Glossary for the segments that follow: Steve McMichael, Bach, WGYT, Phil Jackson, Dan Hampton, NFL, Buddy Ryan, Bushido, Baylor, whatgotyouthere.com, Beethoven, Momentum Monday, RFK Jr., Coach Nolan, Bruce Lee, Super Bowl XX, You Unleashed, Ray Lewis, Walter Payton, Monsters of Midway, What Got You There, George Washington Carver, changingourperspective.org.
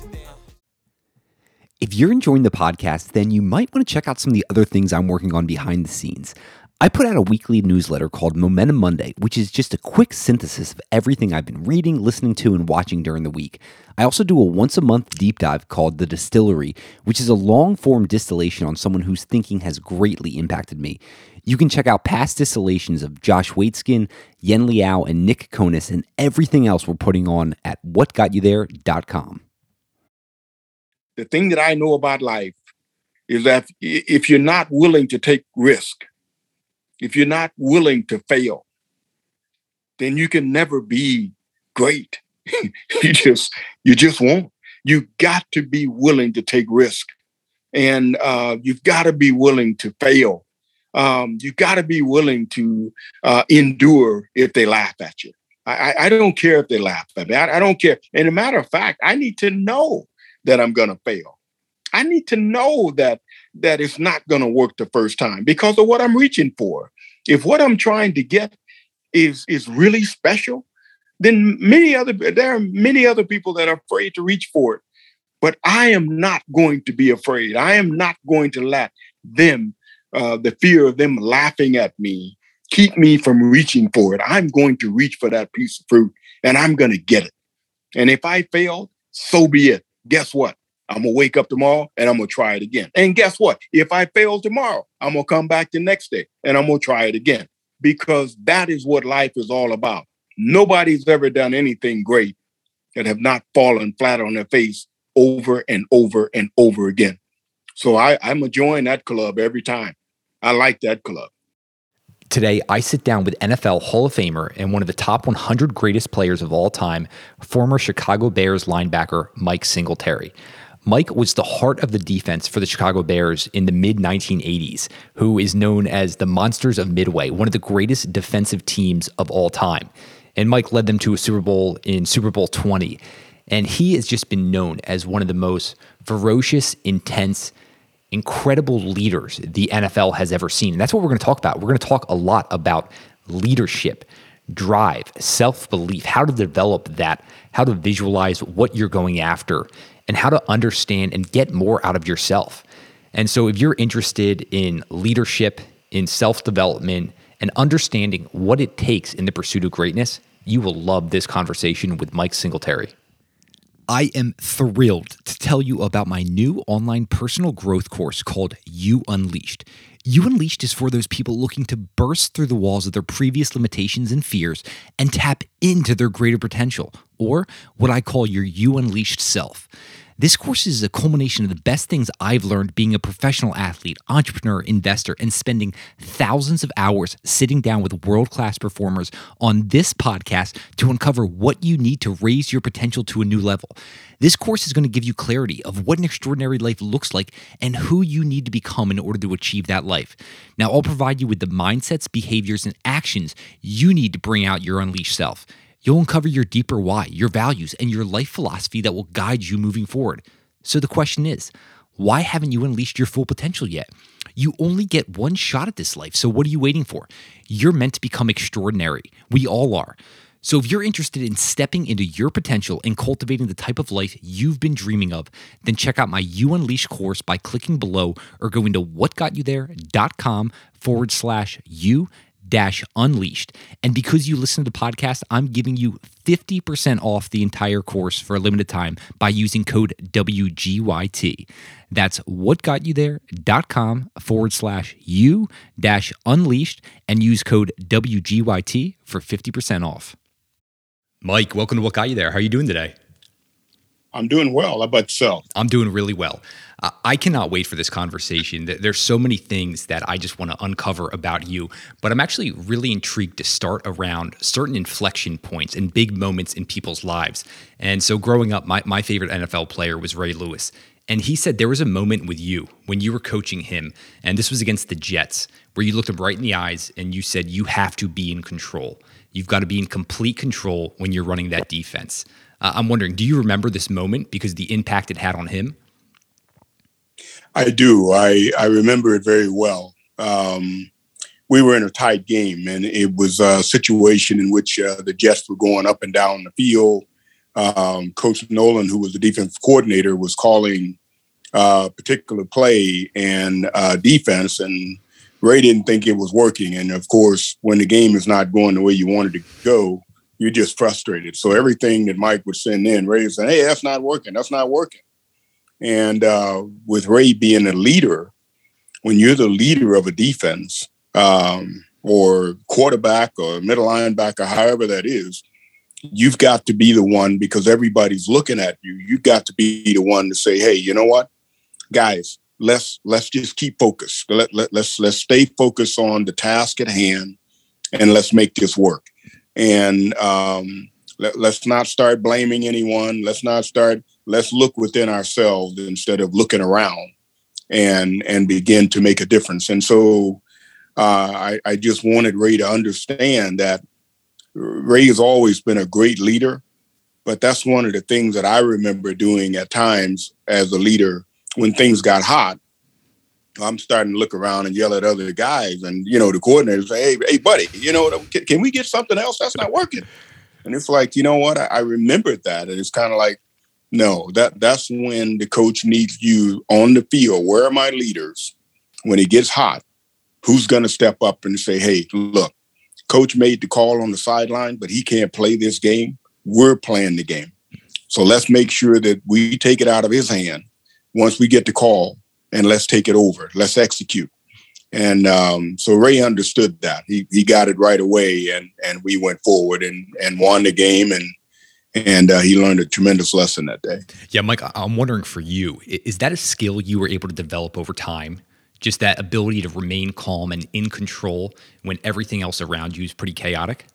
you there. If you're enjoying the podcast, then you might want to check out some of the other things I'm working on behind the scenes. I put out a weekly newsletter called Momentum Monday, which is just a quick synthesis of everything I've been reading, listening to, and watching during the week. I also do a once-a-month deep dive called The Distillery, which is a long-form distillation on someone whose thinking has greatly impacted me. You can check out past distillations of Josh Waitzkin, Yen Liao, and Nick Konis, and everything else we're putting on at whatgotyouthere.com. The thing that I know about life is that if you're not willing to take risk, if you're not willing to fail, then you can never be great. you just won't. You got to be willing to take risk, and you've got to be willing to fail. You've got to be willing to endure if they laugh at you. I don't care if they laugh at me. I don't care. And a matter of fact, I need to know that I'm going to fail. I need to know that it's not going to work the first time because of what I'm reaching for. If what I'm trying to get is really special, then there are many other people that are afraid to reach for it. But I am not going to be afraid. I am not going to let them, the fear of them laughing at me, keep me from reaching for it. I'm going to reach for that piece of fruit, and I'm going to get it. And if I fail, so be it. Guess what? I'm going to wake up tomorrow and I'm going to try it again. And guess what? If I fail tomorrow, I'm going to come back the next day and I'm going to try it again, because that is what life is all about. Nobody's ever done anything great that have not fallen flat on their face over and over and over again. So I'm going to join that club every time. I like that club. Today, I sit down with NFL Hall of Famer and one of the top 100 greatest players of all time, former Chicago Bears linebacker Mike Singletary. Mike was the heart of the defense for the Chicago Bears in the mid-1980s, who is known as the Monsters of Midway, one of the greatest defensive teams of all time. And Mike led them to a Super Bowl in Super Bowl XX. And he has just been known as one of the most ferocious, intense, incredible leaders the NFL has ever seen. And that's what we're going to talk about. We're going to talk a lot about leadership, drive, self-belief, how to develop that, how to visualize what you're going after, and how to understand and get more out of yourself. And so if you're interested in leadership, in self-development, and understanding what it takes in the pursuit of greatness, you will love this conversation with Mike Singletary. I am thrilled to tell you about my new online personal growth course called You Unleashed. You Unleashed is for those people looking to burst through the walls of their previous limitations and fears and tap into their greater potential, or what I call your You Unleashed self. This course is a culmination of the best things I've learned being a professional athlete, entrepreneur, investor, and spending thousands of hours sitting down with world-class performers on this podcast to uncover what you need to raise your potential to a new level. This course is going to give you clarity of what an extraordinary life looks like and who you need to become in order to achieve that life. Now, I'll provide you with the mindsets, behaviors, and actions you need to bring out your unleashed self. You'll uncover your deeper why, your values, and your life philosophy that will guide you moving forward. So the question is, why haven't you unleashed your full potential yet? You only get one shot at this life, so what are you waiting for? You're meant to become extraordinary. We all are. So if you're interested in stepping into your potential and cultivating the type of life you've been dreaming of, then check out my You Unleashed course by clicking below or going to whatgotyouthere.com/you-unleashed. And because you listen to the podcast, I'm giving you 50% off the entire course for a limited time by using code WGYT. That's whatgotyouthere.com/you-unleashed and use code WGYT for 50% off. Mike, welcome to What Got You There. How are you doing today? I'm doing well. How about yourself? I'm doing really well. I cannot wait for this conversation. There's so many things that I just want to uncover about you, but I'm actually really intrigued to start around certain inflection points and big moments in people's lives. And so growing up, my favorite NFL player was Ray Lewis. And he said there was a moment with you when you were coaching him, and this was against the Jets, where you looked him right in the eyes and you said, you have to be in control. You've got to be in complete control when you're running that defense. I'm wondering, do you remember this moment because the impact it had on him? I do. I remember it very well. We were in a tight game, and it was a situation in which the Jets were going up and down the field. Coach Nolan, who was the defense coordinator, was calling a particular play and defense, and Ray didn't think it was working. And of course, when the game is not going the way you wanted to go, you're just frustrated. So everything that Mike would send in, Ray would say, hey, that's not working. That's not working. And with Ray being a leader, when you're the leader of a defense or quarterback or middle linebacker, however that is, you've got to be the one, because everybody's looking at you. You've got to be the one to say, hey, you know what, guys, let's just keep focused. Let's stay focused on the task at hand, and let's make this work. And let's not start blaming anyone. Let's look within ourselves instead of looking around and begin to make a difference. And so I just wanted Ray to understand that Ray has always been a great leader, but that's one of the things that I remember doing at times as a leader when things got hot. I'm starting to look around and yell at other guys, and, you know, the coordinators say, hey, buddy, you know, can we get something else? That's not working. And it's like, you know what? I remembered that. And it's kind of like, no, that's when the coach needs you on the field. Where are my leaders? When it gets hot, who's going to step up and say, hey, look, coach made the call on the sideline, but he can't play this game. We're playing the game. So let's make sure that we take it out of his hand once we get the call, and let's take it over. Let's execute. And so Ray understood that. He got it right away, and we went forward and won the game, and he learned a tremendous lesson that day. Yeah, Mike, I'm wondering for you, is that a skill you were able to develop over time? Just that ability to remain calm and in control when everything else around you is pretty chaotic?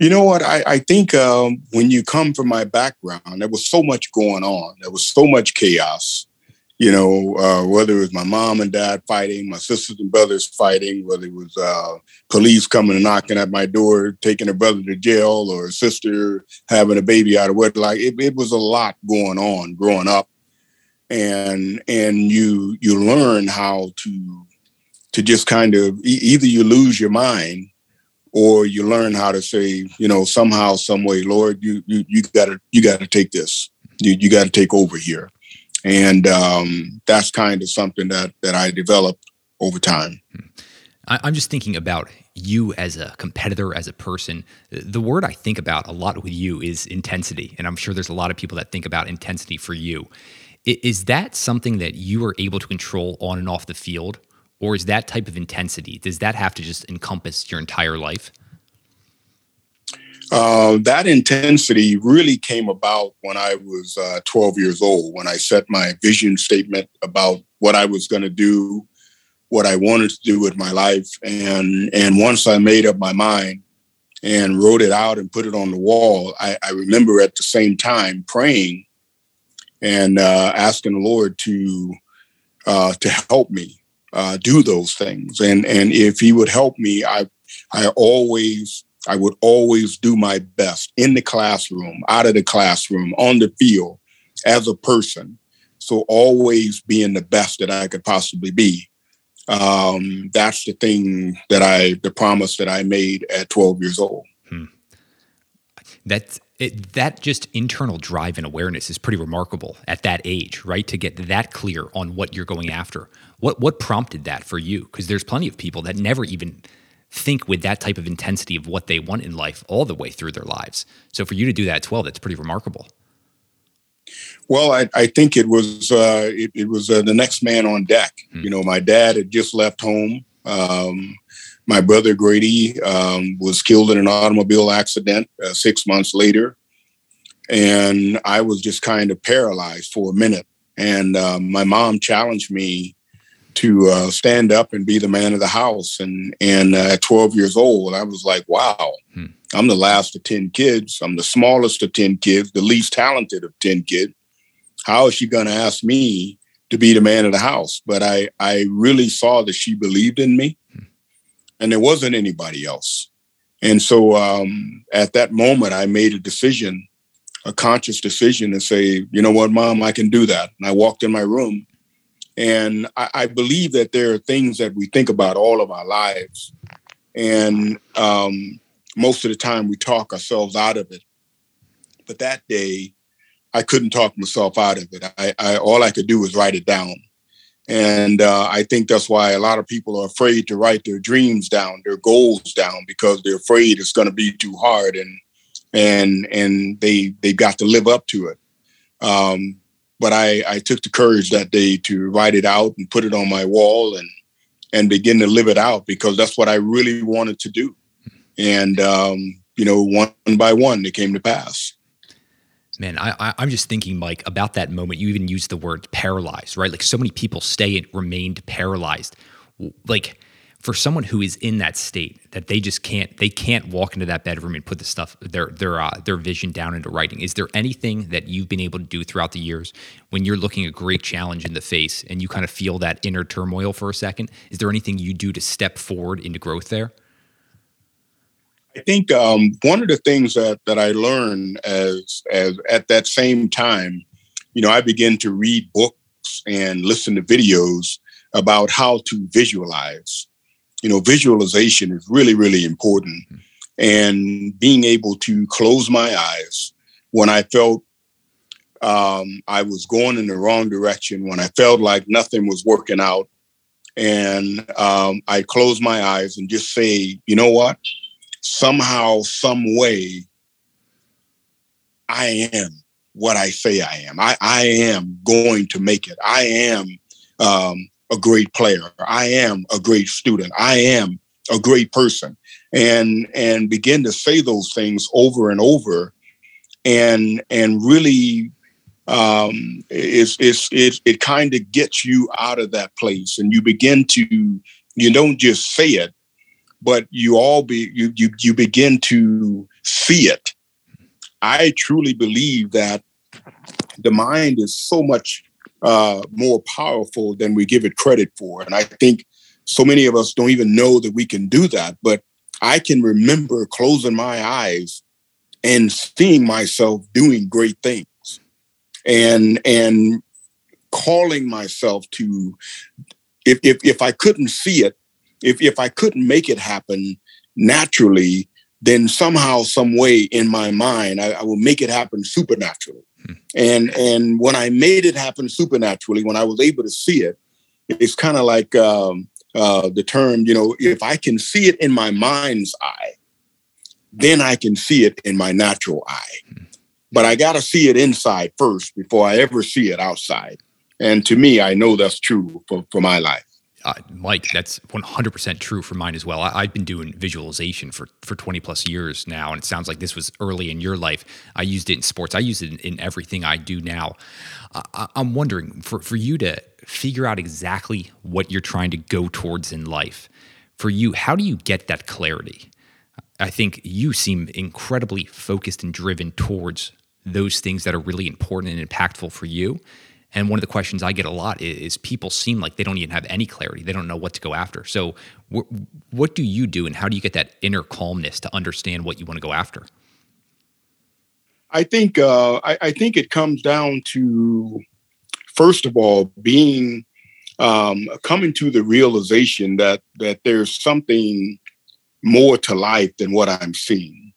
You know what? I think when you come from my background, there was so much going on. There was so much chaos, you know, whether it was my mom and dad fighting, my sisters and brothers fighting, whether it was police coming and knocking at my door, taking a brother to jail, or a sister having a baby out of wedlock. It was a lot going on growing up. And you learn how to just kind of either you lose your mind, or you learn how to say, you know, somehow, some way, Lord, you gotta take this. You gotta take over here. And that's kind of something that I developed over time. I'm just thinking about you as a competitor, as a person. The word I think about a lot with you is intensity. And I'm sure there's a lot of people that think about intensity for you. Is that something that you are able to control on and off the field, or is that type of intensity, does that have to just encompass your entire life? That intensity really came about when I was 12 years old, when I set my vision statement about what I was going to do, what I wanted to do with my life. And once I made up my mind and wrote it out and put it on the wall, I remember at the same time praying and asking the Lord to help me do those things. And if he would help me, I would always do my best in the classroom, out of the classroom, on the field, as a person. So always being the best that I could possibly be. That's the thing that the promise that I made at 12 years old. That just internal drive and awareness is pretty remarkable at that age, right? To get that clear on what you're going after. What prompted that for you? Because there's plenty of people that never even think with that type of intensity of what they want in life all the way through their lives. So for you to do that at 12, that's pretty remarkable. Well, I think it was the next man on deck. You know, my dad had just left home. My brother Grady was killed in an automobile accident 6 months later, and I was just kind of paralyzed for a minute. And my mom challenged me to stand up and be the man of the house. And at 12 years old, I was like, wow, I'm the last of 10 kids. I'm the smallest of 10 kids, the least talented of 10 kids. how is she going to ask me to be the man of the house? But I really saw that she believed in me, and there wasn't anybody else. And so at that moment, I made a decision, a conscious decision to say, you know what, Mom, I can do that. And I walked in my room. And I believe that there are things that we think about all of our lives. And most of the time we talk ourselves out of it. But that day, I couldn't talk myself out of it. All I could do was write it down. And I think that's why a lot of people are afraid to write their dreams down, their goals down, because they're afraid it's going to be too hard and they've got to live up to it. But I took the courage that day to write it out and put it on my wall and begin to live it out, because that's what I really wanted to do. And, one by one, they came to pass. Man, I'm just thinking, Mike, about that moment. You even used the word paralyzed, right? Like, so many people remained paralyzed. Like, for someone who is in that state, that they just can't walk into that bedroom and put the stuff, their vision down into writing. Is there anything that you've been able to do throughout the years when you're looking a great challenge in the face and you kind of feel that inner turmoil for a second? Is there anything you do to step forward into growth there? I think one of the things that I learned as at that same time, I began to read books and listen to videos about how to visualize. Visualization is really, really important. And being able to close my eyes when I felt I was going in the wrong direction, when I felt like nothing was working out. And I closed my eyes and just say, you know what? Somehow, some way, I am what I say I am. I am going to make it. I am a great player. I am a great student. I am a great person. And begin to say those things over and over. And really, it kind of gets you out of that place. And you begin to, you don't just say it, but you begin to see it. I truly believe that the mind is so much more powerful than we give it credit for. And I think so many of us don't even know that we can do that. But I can remember closing my eyes and seeing myself doing great things and calling myself to, if I couldn't see it, If I couldn't make it happen naturally, then somehow, some way in my mind, I will make it happen supernaturally. And when I made it happen supernaturally, when I was able to see it, it's kind of like the term, if I can see it in my mind's eye, then I can see it in my natural eye. But I got to see it inside first before I ever see it outside. And to me, I know that's true for my life. Mike, that's 100% true for mine as well. I've been doing visualization for 20 plus years now, and it sounds like this was early in your life. I used it in sports. I use it in everything I do now. I'm wondering, for you to figure out exactly what you're trying to go towards in life, for you, how do you get that clarity? I think you seem incredibly focused and driven towards those things that are really important and impactful for you. And one of the questions I get a lot is people seem like they don't even have any clarity. They don't know what to go after. So what do you do, and how do you get that inner calmness to understand what you want to go after? I think I think it comes down to, first of all, being coming to the realization that there's something more to life than what I'm seeing.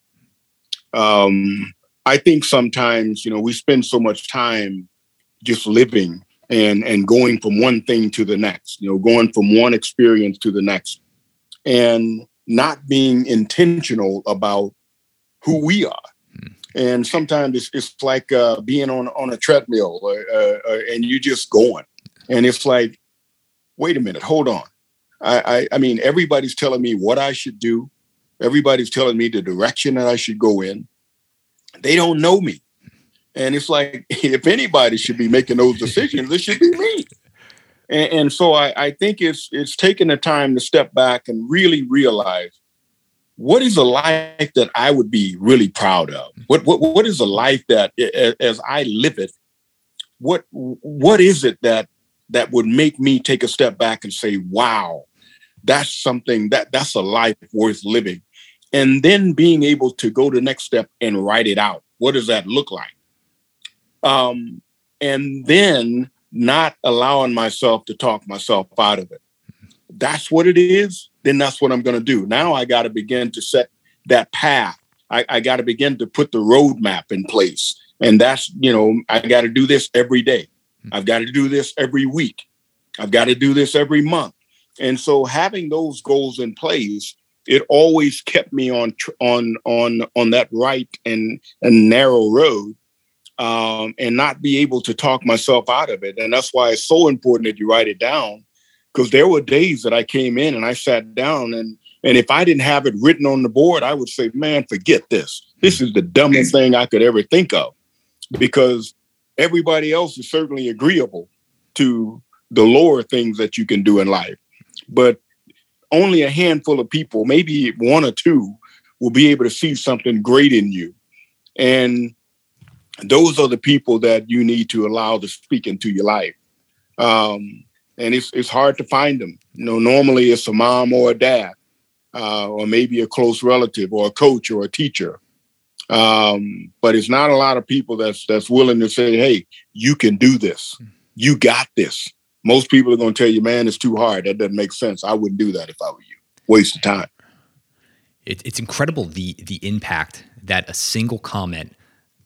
I think sometimes, we spend so much time just living and going from one thing to the next, going from one experience to the next, and not being intentional about who we are. And sometimes it's like being on a treadmill and you're just going. And it's like, wait a minute, hold on. I mean, everybody's telling me what I should do. Everybody's telling me the direction that I should go in. They don't know me. And it's like, if anybody should be making those decisions, it should be me. And so I think it's taking the time to step back and really realize, what is a life that I would be really proud of? What is a life that, as I live it, what is it that would make me take a step back and say, wow, that's something, that's a life worth living. And then being able to go to the next step and write it out. What does that look like? And then not allowing myself to talk myself out of it. That's what it is. Then that's what I'm going to do. Now I got to begin to set that path. I got to begin to put the roadmap in place. And that's, I got to do this every day. I've got to do this every week. I've got to do this every month. And so having those goals in place, it always kept me on that right and narrow road, and not be able to talk myself out of it. And that's why it's so important that you write it down, because there were days that I came in and I sat down and if I didn't have it written on the board, I would say, man, forget this. This is the dumbest thing I could ever think of, because everybody else is certainly agreeable to the lower things that you can do in life. But only a handful of people, maybe one or two, will be able to see something great in you. And those are the people that you need to allow to speak into your life. And it's hard to find them. Normally it's a mom or a dad, or maybe a close relative or a coach or a teacher. But it's not a lot of people that's willing to say, hey, you can do this. You got this. Most people are going to tell you, man, it's too hard. That doesn't make sense. I wouldn't do that if I were you. Waste of time. It's incredible the impact that a single comment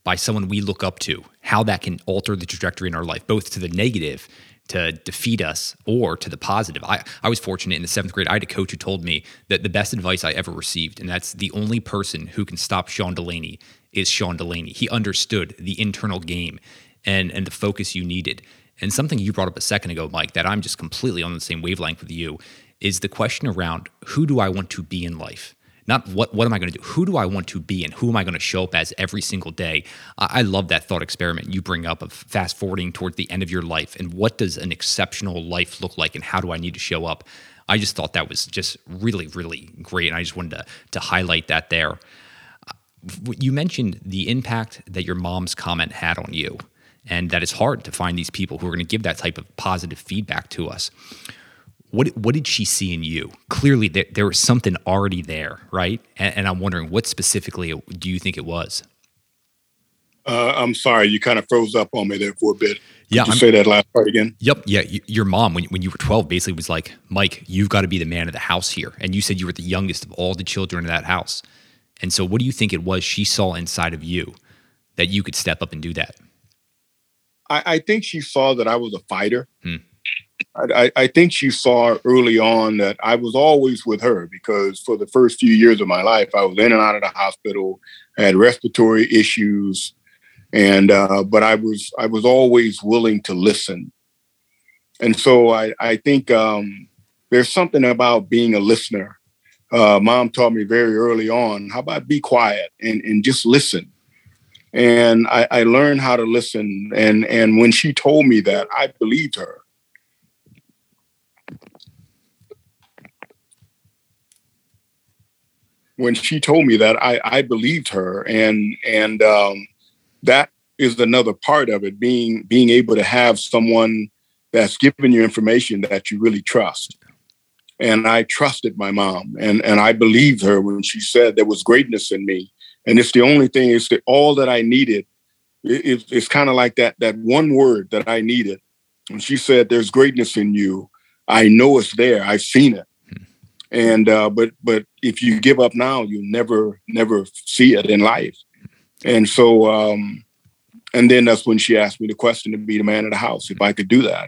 by someone we look up to, how that can alter the trajectory in our life, both to the negative, to defeat us, or to the positive. I was fortunate in the seventh grade. I had a coach who told me that the best advice I ever received, and that's the only person who can stop Sean Delaney, is Sean Delaney. He understood the internal game and the focus you needed. And something you brought up a second ago, Mike, that I'm just completely on the same wavelength with you, is the question around, who do I want to be in life? Not what am I going to do? Who do I want to be, and who am I going to show up as every single day? I love that thought experiment you bring up of fast forwarding toward the end of your life, and what does an exceptional life look like, and how do I need to show up? I just thought that was just really, really great, and I just wanted to highlight that there. You mentioned the impact that your mom's comment had on you, and that it's hard to find these people who are going to give that type of positive feedback to us. What did she see in you? Clearly, there was something already there, right? And I'm wondering, what specifically do you think it was? I'm sorry, you kind of froze up on me there for a bit. Yeah, you say that last part again? Yep, yeah. Your mom, when you were 12, basically was like, Mike, you've got to be the man of the house here. And you said you were the youngest of all the children in that house. And so what do you think it was she saw inside of you that you could step up and do that? I think she saw that I was a fighter. I think she saw early on that I was always with her, because for the first few years of my life, I was in and out of the hospital, I had respiratory issues, and but I was always willing to listen. And so I think there's something about being a listener. Mom taught me very early on, how about be quiet and just listen. And I learned how to listen. And when she told me that, I believed her. When she told me that, I believed her, and that is another part of it, being able to have someone that's giving you information that you really trust. And I trusted my mom, and I believed her when she said there was greatness in me, and it's the only thing, it's all that I needed. It's kind of like that one word that I needed. When she said there's greatness in you, I know it's there. I've seen it. And but if you give up now, you never see it in life. And so and then that's when she asked me the question to be the man of the house, if I could do that.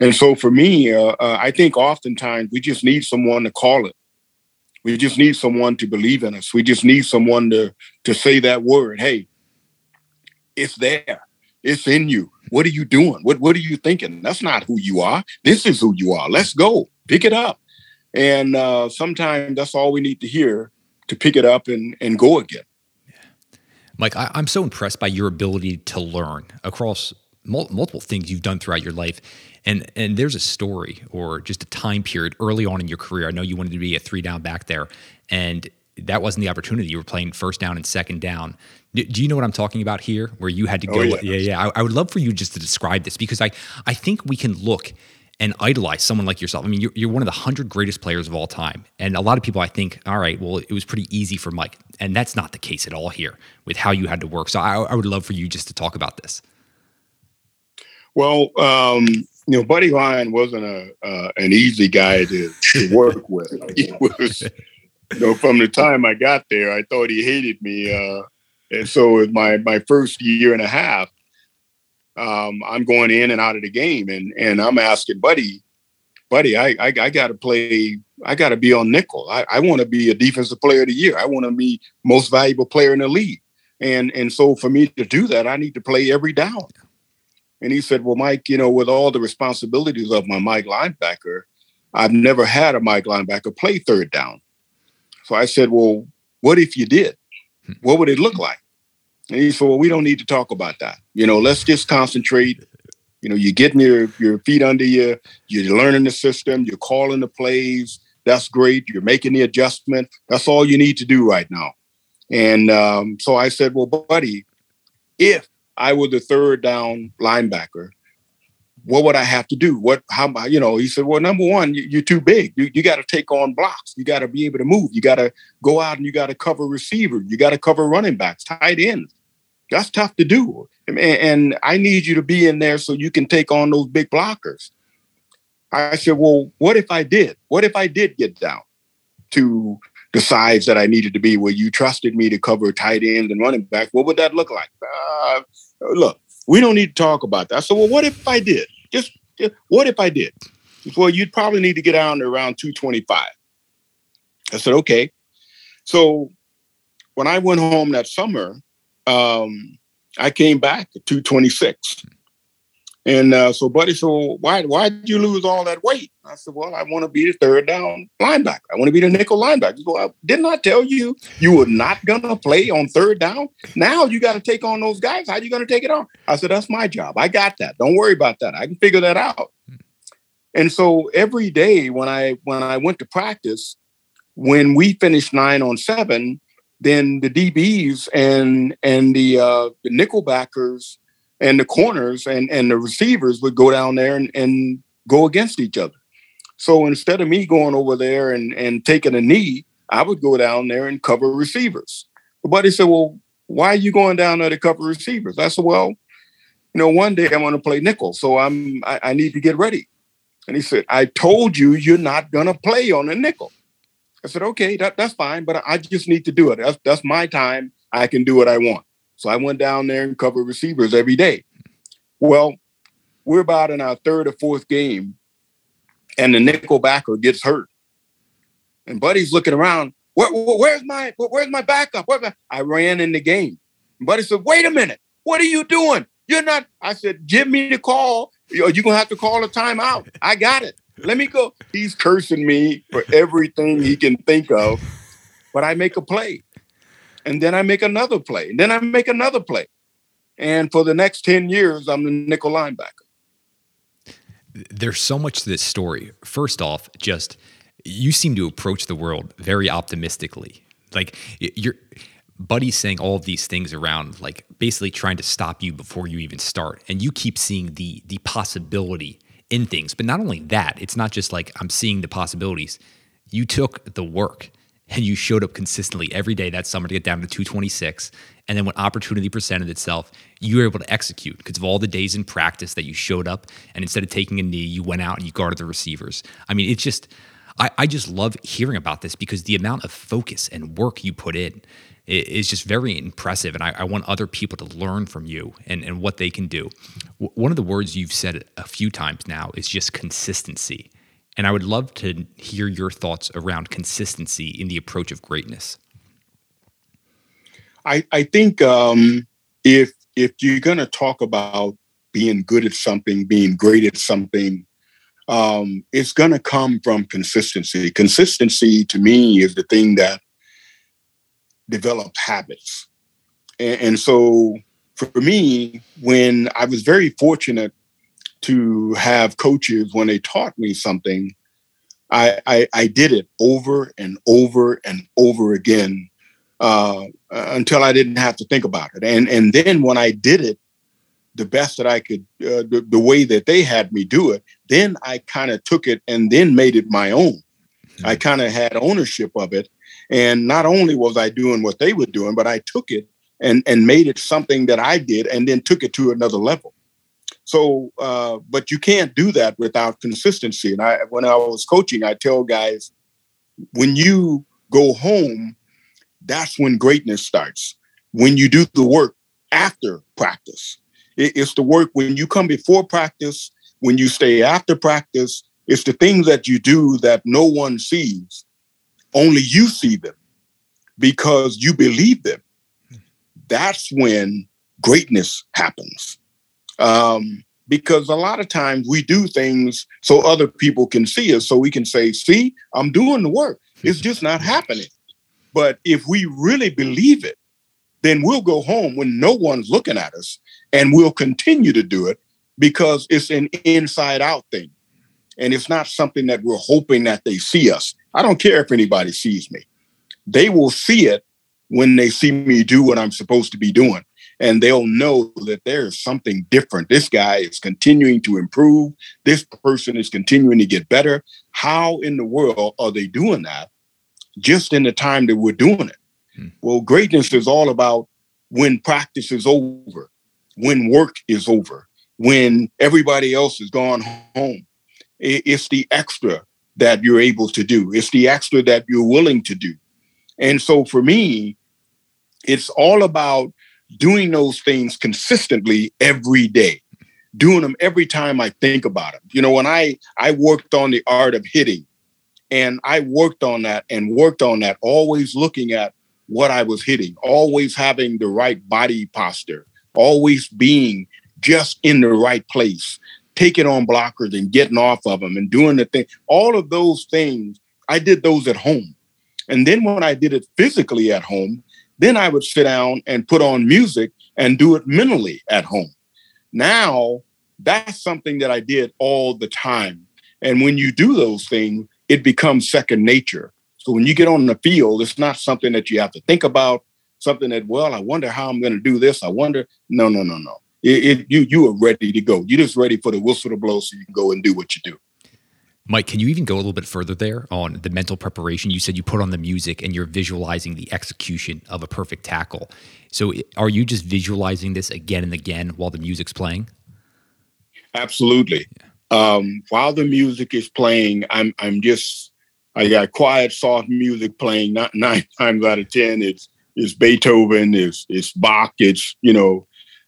And so for me, I think oftentimes we just need someone to call it. We just need someone to believe in us. We just need someone to say that word. Hey, it's there. It's in you. What are you doing? What are you thinking? That's not who you are. This is who you are. Let's go. Pick it up. And sometimes that's all we need to hear to pick it up and go again. Yeah. Mike, I'm so impressed by your ability to learn across multiple things you've done throughout your life. And there's a story, or just a time period early on in your career. I know you wanted to be a three down back there, and that wasn't the opportunity. You were playing first down and second down. Do you know what I'm talking about here, where you had to go? Yeah. I would love for you just to describe this, because I think we can look and idolize someone like yourself. I mean, you're one of the 100 greatest players of all time. And a lot of people, I think, all right, well, it was pretty easy for Mike. And that's not the case at all here with how you had to work. So I would love for you just to talk about this. Well, Buddy Ryan wasn't an easy guy to work with. He was, from the time I got there, I thought he hated me. And so with my first year and a half, I'm going in and out of the game, and I'm asking Buddy, I got to play. I got to be on nickel. I want to be a defensive player of the year. I want to be most valuable player in the league. And so for me to do that, I need to play every down. And he said, well, Mike, with all the responsibilities of my Mike linebacker, I've never had a Mike linebacker play third down. So I said, well, what if you did? What would it look like? And he said, well, we don't need to talk about that. Let's just concentrate. You're getting your feet under you. You're learning the system. You're calling the plays. That's great. You're making the adjustment. That's all you need to do right now. And so I said, well, Buddy, if I were the third down linebacker, what would I have to do? He said, well, number one, you're too big. You got to take on blocks. You got to be able to move. You got to go out and you got to cover receiver. You got to cover running backs, tight ends. That's tough to do. And I need you to be in there so you can take on those big blockers. I said, well, what if I did? What if I did get down to the size that I needed to be, where you trusted me to cover tight ends and running back? What would that look like? Look, we don't need to talk about that. So, well, what if I did? Just what if I did? Well, you'd probably need to get down to around 225. I said, okay. So when I went home that summer, I came back at 226. And so Buddy said, well, why did you lose all that weight? I said, well, I want to be the third down linebacker. I want to be the nickel linebacker. He said, well, didn't I tell you were not going to play on third down? Now you got to take on those guys. How are you going to take it on? I said, that's my job. I got that. Don't worry about that. I can figure that out. And so every day when I went to practice, when we finished 9 on 7, then the DBs and the nickel backers and the corners and the receivers would go down there and go against each other. So instead of me going over there and taking a knee, I would go down there and cover receivers. But Buddy said, well, why are you going down there to cover receivers? I said, well, one day I want to play nickel, so I need to get ready. And he said, I told you you're not going to play on a nickel. I said, okay, that's fine, but I just need to do it. That's my time. I can do what I want. So I went down there and covered receivers every day. Well, we're about in our third or fourth game, and the nickel backer gets hurt. And Buddy's looking around. Where's my backup? I ran in the game. And Buddy said, wait a minute. What are you doing? You're not. I said, give me the call. You're going to have to call a timeout. I got it. Let me go. He's cursing me for everything he can think of, but I make a play. And then I make another play. And then I make another play. And for the next 10 years, I'm the nickel linebacker. There's so much to this story. First off, just you seem to approach the world very optimistically. Like your Buddy's saying all of these things around, like basically trying to stop you before you even start. And you keep seeing the possibility in things. But not only that, it's not just like I'm seeing the possibilities. You took the work. And you showed up consistently every day that summer to get down to 226. And then when opportunity presented itself, you were able to execute because of all the days in practice that you showed up. And instead of taking a knee, you went out and you guarded the receivers. I mean, it's just, I just love hearing about this because the amount of focus and work you put in is just very impressive. And I want other people to learn from you and what they can do. One of the words you've said a few times now is just consistency. And I would love to hear your thoughts around consistency in the approach of greatness. I think if you're going to talk about being good at something, being great at something, it's going to come from consistency. Consistency to me is the thing that develops habits. And so for me, when I was very fortunate to have coaches when they taught me something, I did it over and over and over again until I didn't have to think about it. And then when I did it the best that I could, the way that they had me do it, then I kind of took it and then made it my own. I kind of had ownership of it. And not only was I doing what they were doing, but I took it and made it something that I did and then took it to another level. So, but you can't do that without consistency. And when I was coaching, I tell guys, when you go home, that's when greatness starts. When you do the work after practice, it's the work when you come before practice, when you stay after practice, it's the things that you do that no one sees. Only you see them because you believe them. That's when greatness happens. Because a lot of times we do things so other people can see us, so we can say, see, I'm doing the work. It's just not happening. But if we really believe it, then we'll go home when no one's looking at us and we'll continue to do it because it's an inside out thing. And it's not something that we're hoping that they see us. I don't care if anybody sees me. They will see it when they see me do what I'm supposed to be doing. And they'll know that there's something different. This guy is continuing to improve. This person is continuing to get better. How in the world are they doing that just in the time that we're doing it? Well, greatness is all about when practice is over, when work is over, when everybody else has gone home. It's the extra that you're able to do. It's the extra that you're willing to do. And so for me, it's all about doing those things consistently every day, doing them every time I think about them. You know, when I worked on the art of hitting, and I worked on that, always looking at what I was hitting, always having the right body posture, always being just in the right place, taking on blockers and getting off of them and doing the thing. All of those things, I did those at home. And then when I did it physically at home, then I would sit down and put on music and do it mentally at home. Now, that's something that I did all the time. And when you do those things, it becomes second nature. So when you get on the field, it's not something that you have to think about, something that, well, I wonder how I'm going to do this. I wonder, no. You are ready to go. You're just ready for the whistle to blow so you can go and do what you do. Mike, can you even go a little bit further there on the mental preparation? You said you put on the music and you're visualizing the execution of a perfect tackle. So are you just visualizing this again and again while the music's playing? Absolutely. While the music is playing, I got quiet, soft music playing. Not 9 times out of 10, it's Beethoven, it's Bach, it's,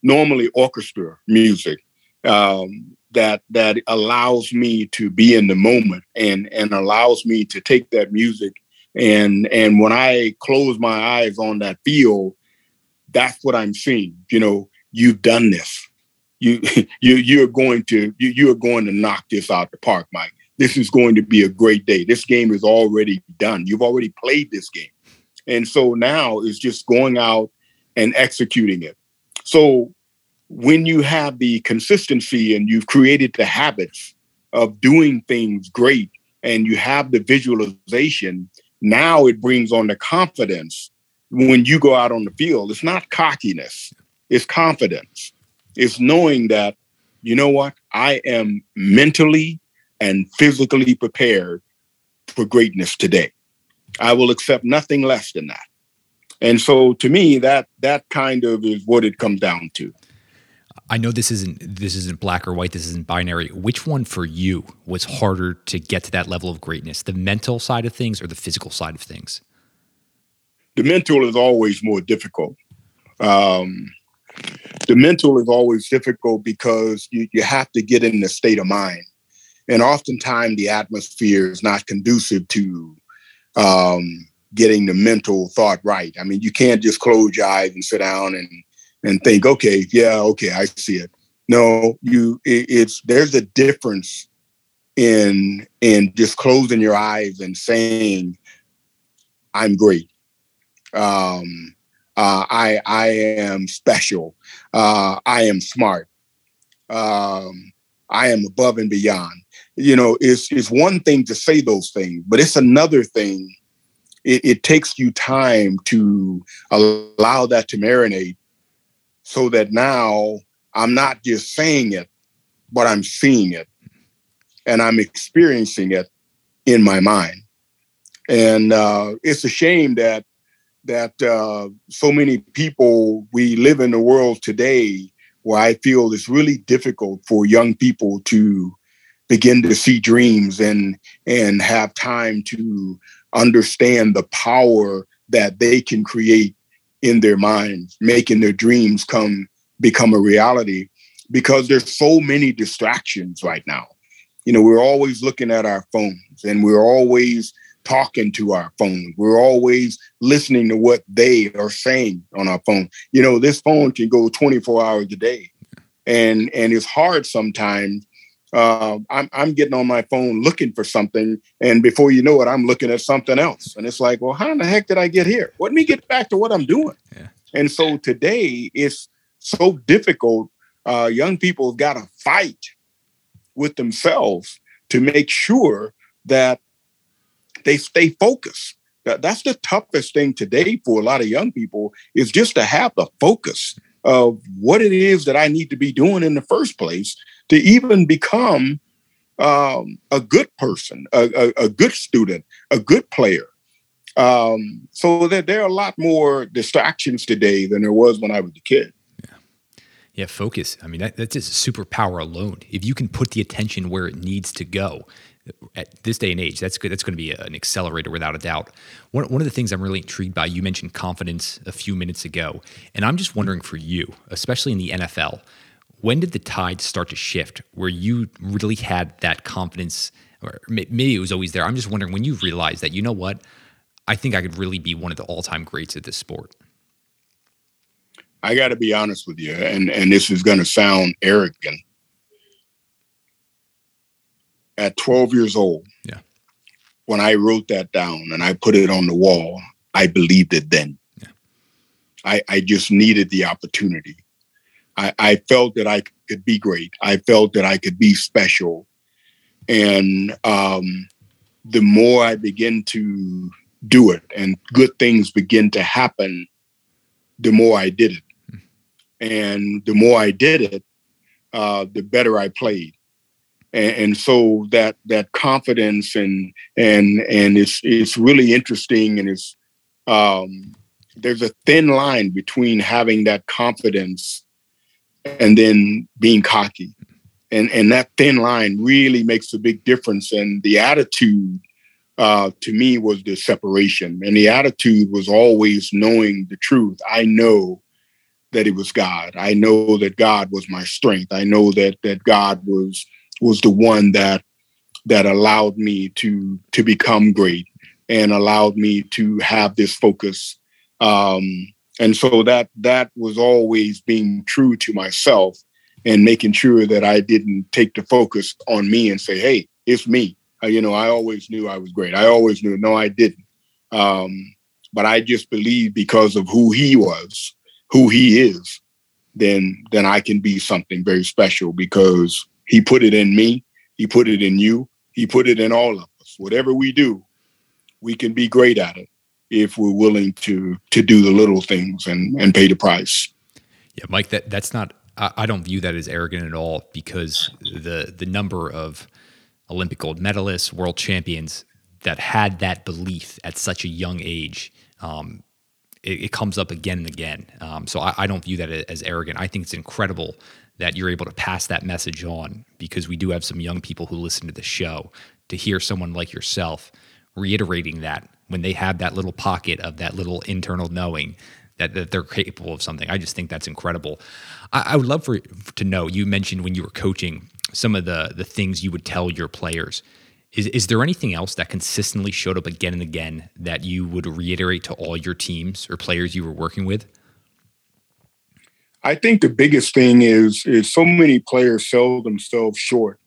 normally orchestra music that allows me to be in the moment and allows me to take that music. And when I close my eyes on that field, that's what I'm seeing. You've done this. You're going to knock this out the park, Mike. This is going to be a great day. This game is already done. You've already played this game. And so now it's just going out and executing it. So when you have the consistency and you've created the habits of doing things great and you have the visualization, now it brings on the confidence when you go out on the field. It's not cockiness. It's confidence. It's knowing that, you know what, I am mentally and physically prepared for greatness today. I will accept nothing less than that. And so to me, that kind of is what it comes down to. I know this isn't black or white, this isn't binary. Which one for you was harder to get to that level of greatness, the mental side of things or the physical side of things? The mental is always more difficult. The mental is always difficult because you have to get in the state of mind. And oftentimes the atmosphere is not conducive to getting the mental thought right. I mean, you can't just close your eyes and sit down and think, okay, I see it. No, there's a difference in just closing your eyes and saying, I'm great. I am special. I am smart. I am above and beyond. you know, it's one thing to say those things, but it's another thing. It takes you time to allow that to marinate so that now I'm not just saying it, but I'm seeing it and I'm experiencing it in my mind. And it's a shame that so many people, we live in a world today where I feel it's really difficult for young people to begin to see dreams and have time to understand the power that they can create in their minds, making their dreams become a reality, because there's so many distractions right now. You know, we're always looking at our phones and we're always talking to our phones. We're always listening to what they are saying on our phone. You know, this phone can go 24 hours a day, and it's hard sometimes. I'm getting on my phone looking for something, and before you know it, I'm looking at something else. And it's like, well, how in the heck did I get here? Let me get back to what I'm doing. Yeah. And so today it's so difficult. Young people have got to fight with themselves to make sure that they stay focused. That's the toughest thing today for a lot of young people, is just to have the focus of what it is that I need to be doing in the first place to even become a good person, a good student, a good player. So that there are a lot more distractions today than there was when I was a kid. Yeah, focus. I mean, that's just a superpower alone. If you can put the attention where it needs to go at this day and age, that's good. That's going to be an accelerator without a doubt. One of the things I'm really intrigued by, you mentioned confidence a few minutes ago, and I'm just wondering for you, especially in the NFL, when did the tide start to shift where you really had that confidence? Or maybe it was always there. I'm just wondering when you realized that, you know what, I think I could really be one of the all-time greats at this sport. I got to be honest with you, and this is going to sound arrogant. At 12 years old, yeah, when I wrote that down and I put it on the wall, I believed it then. Yeah. I just needed the opportunity. I felt that I could be great. I felt that I could be special. And the more I begin to do it and good things begin to happen, the more I did it. And the more I did it, the better I played. And so that confidence and it's really interesting. And it's there's a thin line between having that confidence and then being cocky. And that thin line really makes a big difference. And the attitude to me was the separation. And the attitude was always knowing the truth. I know that it was God. I know that God was my strength. I know that God was the one that allowed me to become great and allowed me to have this focus. And so that was always being true to myself and making sure that I didn't take the focus on me and say, hey, it's me. You know, I always knew I was great. I always knew. No, I didn't. But I just believed because of who he was, who he is, then I can be something very special, because he put it in me. He put it in you. He put it in all of us. Whatever we do, we can be great at it if we're willing to do the little things and pay the price. Yeah, Mike, that's not, I don't view that as arrogant at all, because the number of Olympic gold medalists, world champions that had that belief at such a young age, it comes up again and again. So I don't view that as arrogant. I think it's incredible that you're able to pass that message on, because we do have some young people who listen to the show. To hear someone like yourself reiterating that when they have that little pocket of that little internal knowing that they're capable of something, I just think that's incredible. I would love to know, you mentioned when you were coaching some of the things you would tell your players. Is there anything else that consistently showed up again and again that you would reiterate to all your teams or players you were working with? I think the biggest thing is so many players sell themselves short.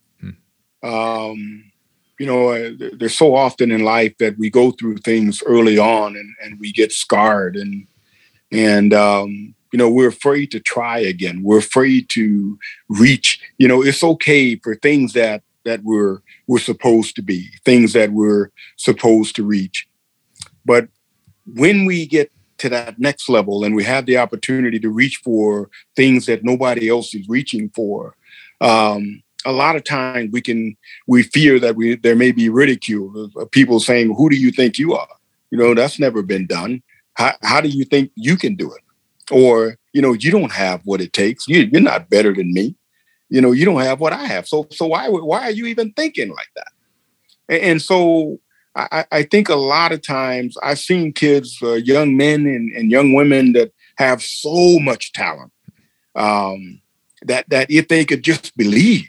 You know, there's so often in life that we go through things early on and we get scarred and you know, we're afraid to try again. We're afraid to reach. You know, it's okay for things that that we're supposed to be, things that we're supposed to reach. But when we get to that next level and we have the opportunity to reach for things that nobody else is reaching for, a lot of times we fear that there may be ridicule of people saying, who do you think you are? You know, that's never been done. How do you think you can do it? Or, you know, you don't have what it takes. You're not better than me. You know, you don't have what I have. So why are you even thinking like that? And so I think a lot of times I've seen kids, young men and young women that have so much talent that if they could just believe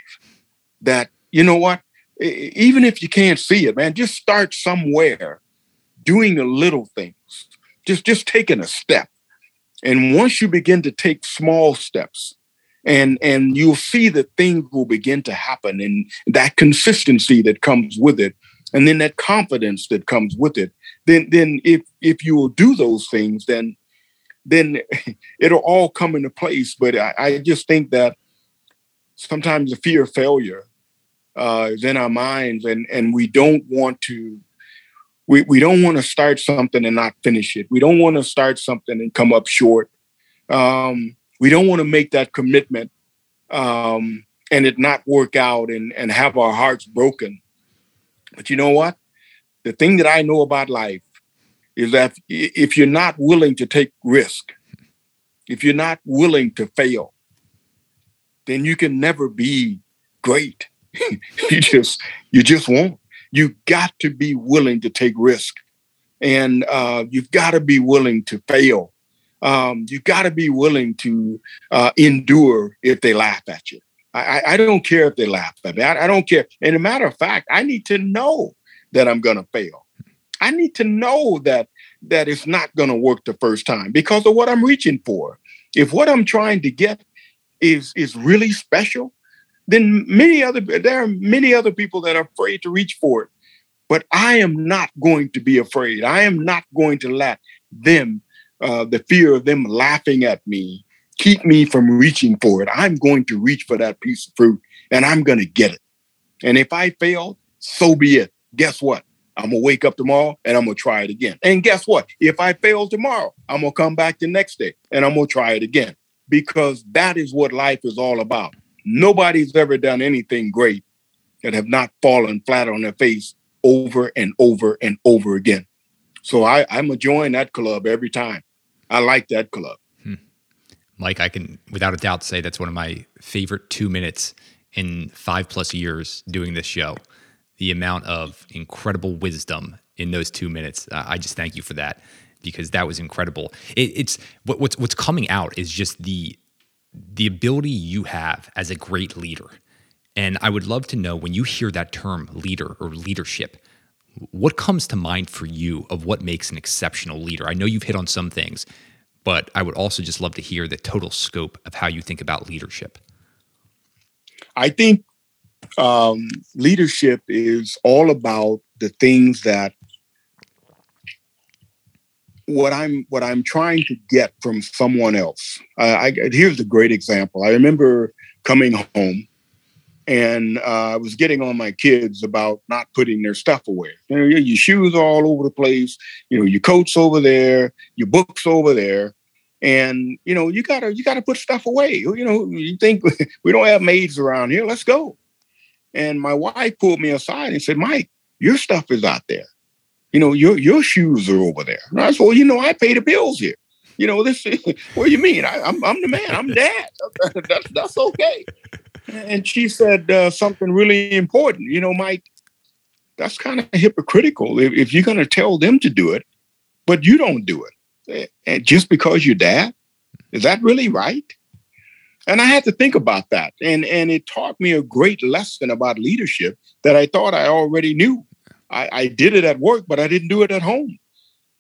that, you know what, even if you can't see it, man, just start somewhere doing the little things, just taking a step. And once you begin to take small steps, and you'll see that things will begin to happen, and that consistency that comes with it, and then that confidence that comes with it, then if you will do those things, then it'll all come into place. But I just think that sometimes the fear of failure is in our minds, and we don't want to. We don't want to start something and not finish it. We don't want to start something and come up short. We don't want to make that commitment and it not work out and have our hearts broken. But you know what? The thing that I know about life is that if you're not willing to take risk, if you're not willing to fail, then you can never be great. You just won't. You've got to be willing to take risk, and you've got to be willing to fail. You've got to be willing to endure if they laugh at you. I don't care if they laugh at me. I don't care. And a matter of fact, I need to know that I'm going to fail. I need to know that it's not going to work the first time because of what I'm reaching for. If what I'm trying to get is really special, then there are many other people that are afraid to reach for it. But I am not going to be afraid. I am not going to let them, the fear of them laughing at me, keep me from reaching for it. I'm going to reach for that piece of fruit, and I'm going to get it. And if I fail, so be it. Guess what? I'm going to wake up tomorrow, and I'm going to try it again. And guess what? If I fail tomorrow, I'm going to come back the next day, and I'm going to try it again. Because that is what life is all about. Nobody's ever done anything great that have not fallen flat on their face over and over and over again. So I'm going to join that club every time. I like that club. Mike, I can, without a doubt, say that's one of my favorite 2 minutes in 5+ years doing this show. The amount of incredible wisdom in those 2 minutes. I just thank you for that because that was incredible. It's what's coming out is just the ability you have as a great leader. And I would love to know, when you hear that term leader or leadership, what comes to mind for you of what makes an exceptional leader? I know you've hit on some things, but I would also just love to hear the total scope of how you think about leadership. I think leadership is all about the things that what I'm trying to get from someone else. Here's a great example. I remember coming home and I was getting on my kids about not putting their stuff away. You know, your shoes are all over the place. You know, your coats over there, your books over there. And, you know, you gotta put stuff away. You know, you think we don't have maids around here. Let's go. And my wife pulled me aside and said, Mike, your stuff is out there. You know, your shoes are over there. And I said, well, you know, I pay the bills here. You know, this is, what do you mean? I'm the man. I'm dad. That's okay. And she said something really important. You know, Mike, that's kind of hypocritical if you're going to tell them to do it, but you don't do it. And just because you're dad, is that really right? And I had to think about that. And it taught me a great lesson about leadership that I thought I already knew. I did it at work, but I didn't do it at home.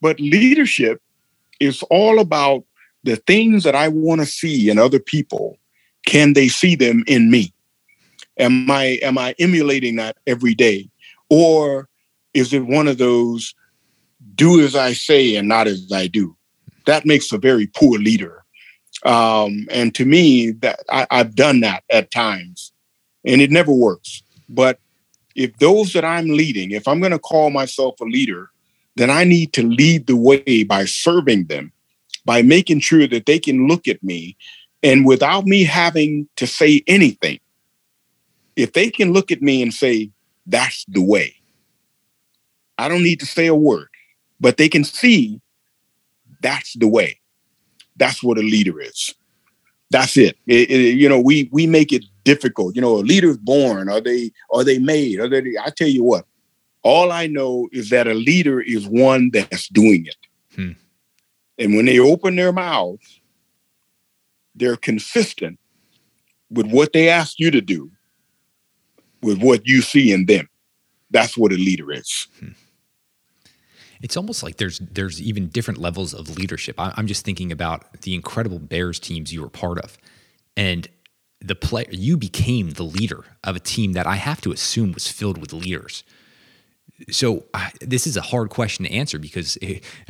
But leadership is all about the things that I want to see in other people. Can they see them in me? Am I emulating that every day? Or is it one of those do as I say and not as I do? That makes a very poor leader. And to me, that I've done that at times. And it never works. But if those that I'm leading, if I'm going to call myself a leader, then I need to lead the way by serving them, by making sure that they can look at me and without me having to say anything. If they can look at me and say, that's the way. I don't need to say a word, but they can see that's the way. That's what a leader is. That's it. We make it difficult. You know, a leader's born. Are they made? I tell you what, all I know is that a leader is one that's doing it. Hmm. And when they open their mouths, they're consistent with what they ask you to do, with what you see in them. That's what a leader is. Hmm. It's almost like there's even different levels of leadership. I'm just thinking about the incredible Bears teams you were part of, and you became the leader of a team that I have to assume was filled with leaders. So this is a hard question to answer because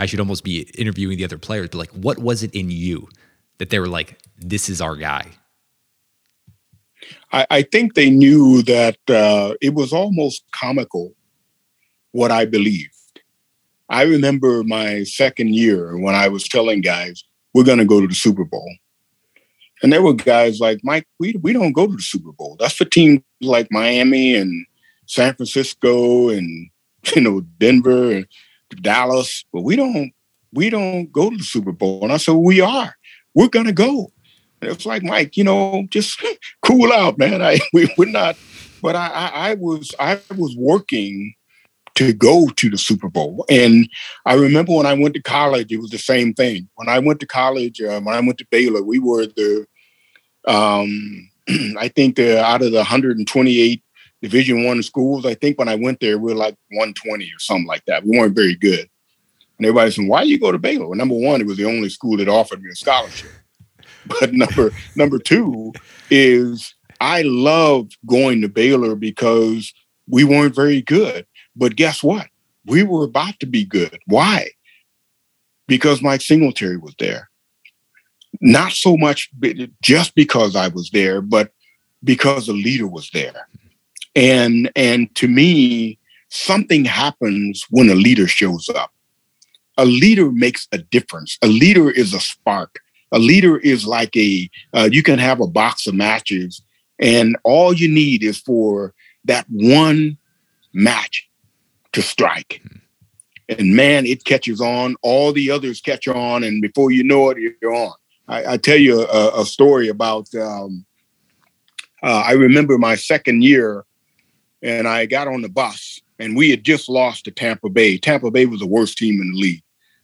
I should almost be interviewing the other players, but like, what was it in you that they were like, this is our guy? I think they knew that it was almost comical what I believed. I remember my second year when I was telling guys, we're going to go to the Super Bowl. And there were guys like, Mike, we don't go to the Super Bowl. That's for teams like Miami and San Francisco and, Denver and Dallas. But we don't go to the Super Bowl. And I said, well, we are. We're going to go. And it's like, Mike, just cool out, man. We're not. But I was working to go to the Super Bowl. And I remember when I went to college, it was the same thing. When I went to college, when I went to Baylor, we were I think out of the 128 Division I schools, I think when I went there, we were like 120 or something like that. We weren't very good. And everybody said, why do you go to Baylor? Well, number one, it was the only school that offered me a scholarship. But number two is I loved going to Baylor because we weren't very good. But guess what? We were about to be good. Why? Because Mike Singletary was there. Not so much just because I was there, but because the leader was there. And to me, something happens when a leader shows up. A leader makes a difference. A leader is a spark. A leader is like you can have a box of matches, and all you need is for that one match to strike. And man, it catches on. All the others catch on. And before you know it, you're on. I tell you a story about, I remember my second year and I got on the bus and we had just lost to Tampa Bay. Tampa Bay was the worst team in the league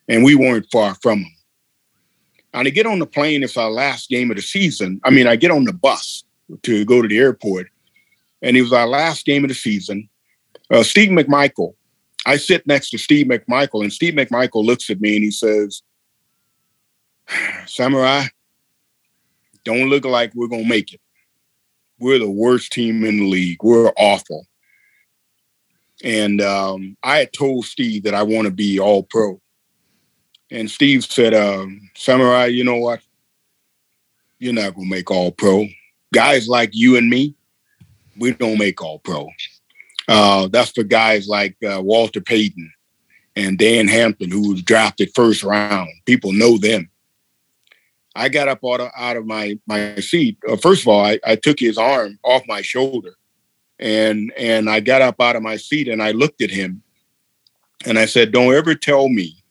and we weren't far from them. And I get on the plane. It's our last game of the season. I mean, I get on the bus to go to the airport and it was our last game of the season. Steve McMichael, I sit next to Steve McMichael, and Steve McMichael looks at me and he says, Samurai, don't look like we're going to make it. We're the worst team in the league. We're awful. And I had told Steve that I want to be all pro. And Steve said, Samurai, you know what? You're not going to make all pro. Guys like you and me, we don't make all pro. That's for guys like Walter Payton and Dan Hampton, who was drafted first round. People know them. I got up out of my seat. First of all, I took his arm off my shoulder, and I got up out of my seat, and I looked at him, and I said, don't ever tell me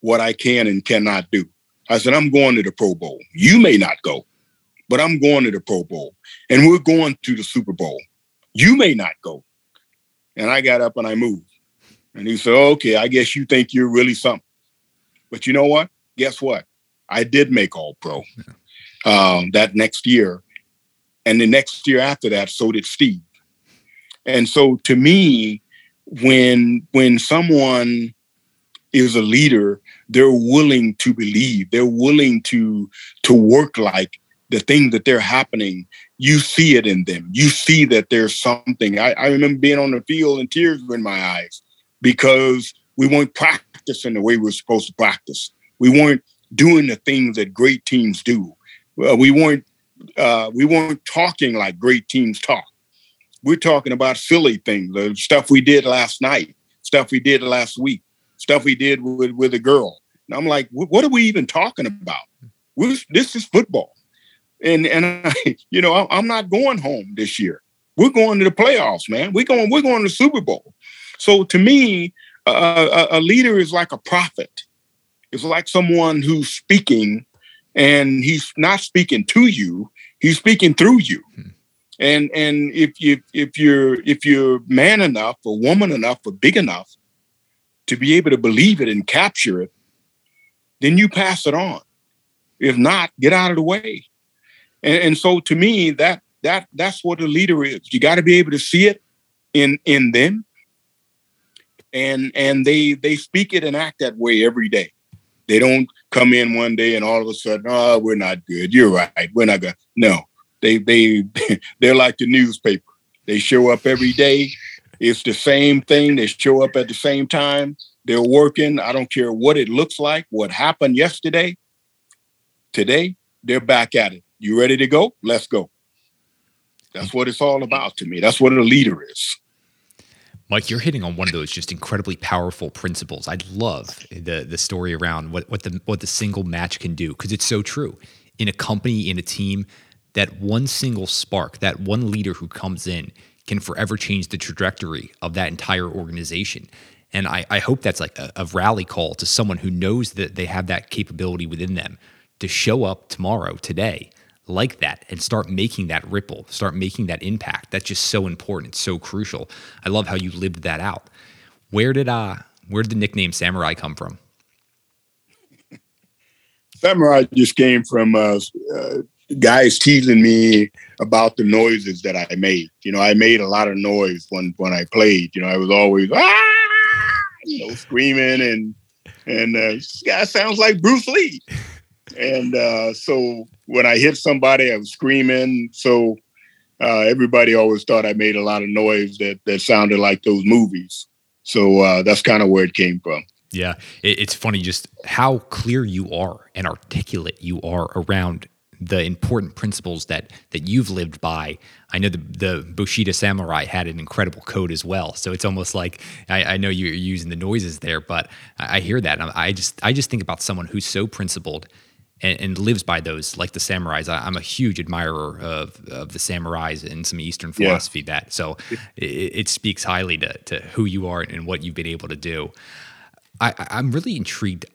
what I can and cannot do. I said, I'm going to the Pro Bowl. You may not go, but I'm going to the Pro Bowl, and we're going to the Super Bowl. You may not go. And I got up and I moved. And he said, okay, I guess you think you're really something. But you know what? Guess what? I did make all pro that next year. And the next year after that, so did Steve. And so to me, when someone is a leader, they're willing to believe. They're willing to work like the thing that they're happening. You see it in them. You see that there's something. I remember being on the field and tears were in my eyes because we weren't practicing the way we were supposed to practice. We weren't doing the things that great teams do. We weren't talking like great teams talk. We're talking about silly things, the stuff we did last night, stuff we did last week, stuff we did with a girl. And I'm like, what are we even talking about? This is football. And I'm not going home this year. We're going to the playoffs, man. We're going to the Super Bowl. So to me, a leader is like a prophet. It's like someone who's speaking, and he's not speaking to you. He's speaking through you. Hmm. And if you're man enough or woman enough or big enough to be able to believe it and capture it, then you pass it on. If not, get out of the way. And so to me, that's what a leader is. You got to be able to see it in them. And they speak it and act that way every day. They don't come in one day and all of a sudden, oh, we're not good. You're right. We're not good. No. They're like the newspaper. They show up every day. It's the same thing. They show up at the same time. They're working. I don't care what it looks like, what happened yesterday. Today, they're back at it. You ready to go? Let's go. That's what it's all about to me. That's what a leader is. Mike, you're hitting on one of those just incredibly powerful principles. I love the story around what the single match can do, because it's so true. In a company, in a team, that one single spark, that one leader who comes in can forever change the trajectory of that entire organization. And I hope that's like a rally call to someone who knows that they have that capability within them to show up tomorrow, today, like that, and start making that ripple, start making that impact. That's just so important, so crucial. I love how you lived that out. Where did the nickname Samurai come from? Samurai just came from guys teasing me about the noises that I made. You know, I made a lot of noise when I played. You know, I was always screaming and this guy sounds like Bruce Lee. And so when I hit somebody, I was screaming. So everybody always thought I made a lot of noise that sounded like those movies. So that's kind of where it came from. Yeah, it's funny just how clear you are and articulate you are around the important principles that you've lived by. I know the Bushido Samurai had an incredible code as well. So it's almost like I know you're using the noises there, but I hear that. And I just think about someone who's so principled and lives by those, like the samurais. I'm a huge admirer of the samurais and some Eastern philosophy. Yeah. It speaks highly to who you are and what you've been able to do. I'm really intrigued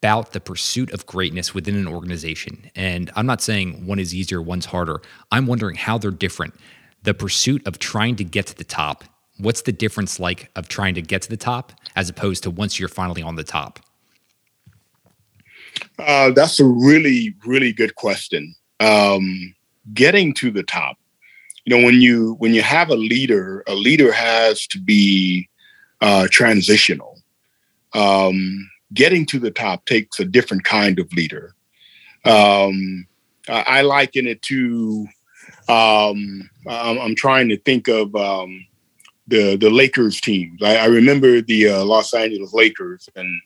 about the pursuit of greatness within an organization. And I'm not saying one is easier, one's harder. I'm wondering how they're different. The pursuit of trying to get to the top, what's the difference like of trying to get to the top as opposed to once you're finally on the top? That's a really, really good question. Getting to the top, you know, when you have a leader has to be transitional. Getting to the top takes a different kind of leader. I liken it to, I'm trying to think of the Lakers teams. I remember the Los Angeles Lakers and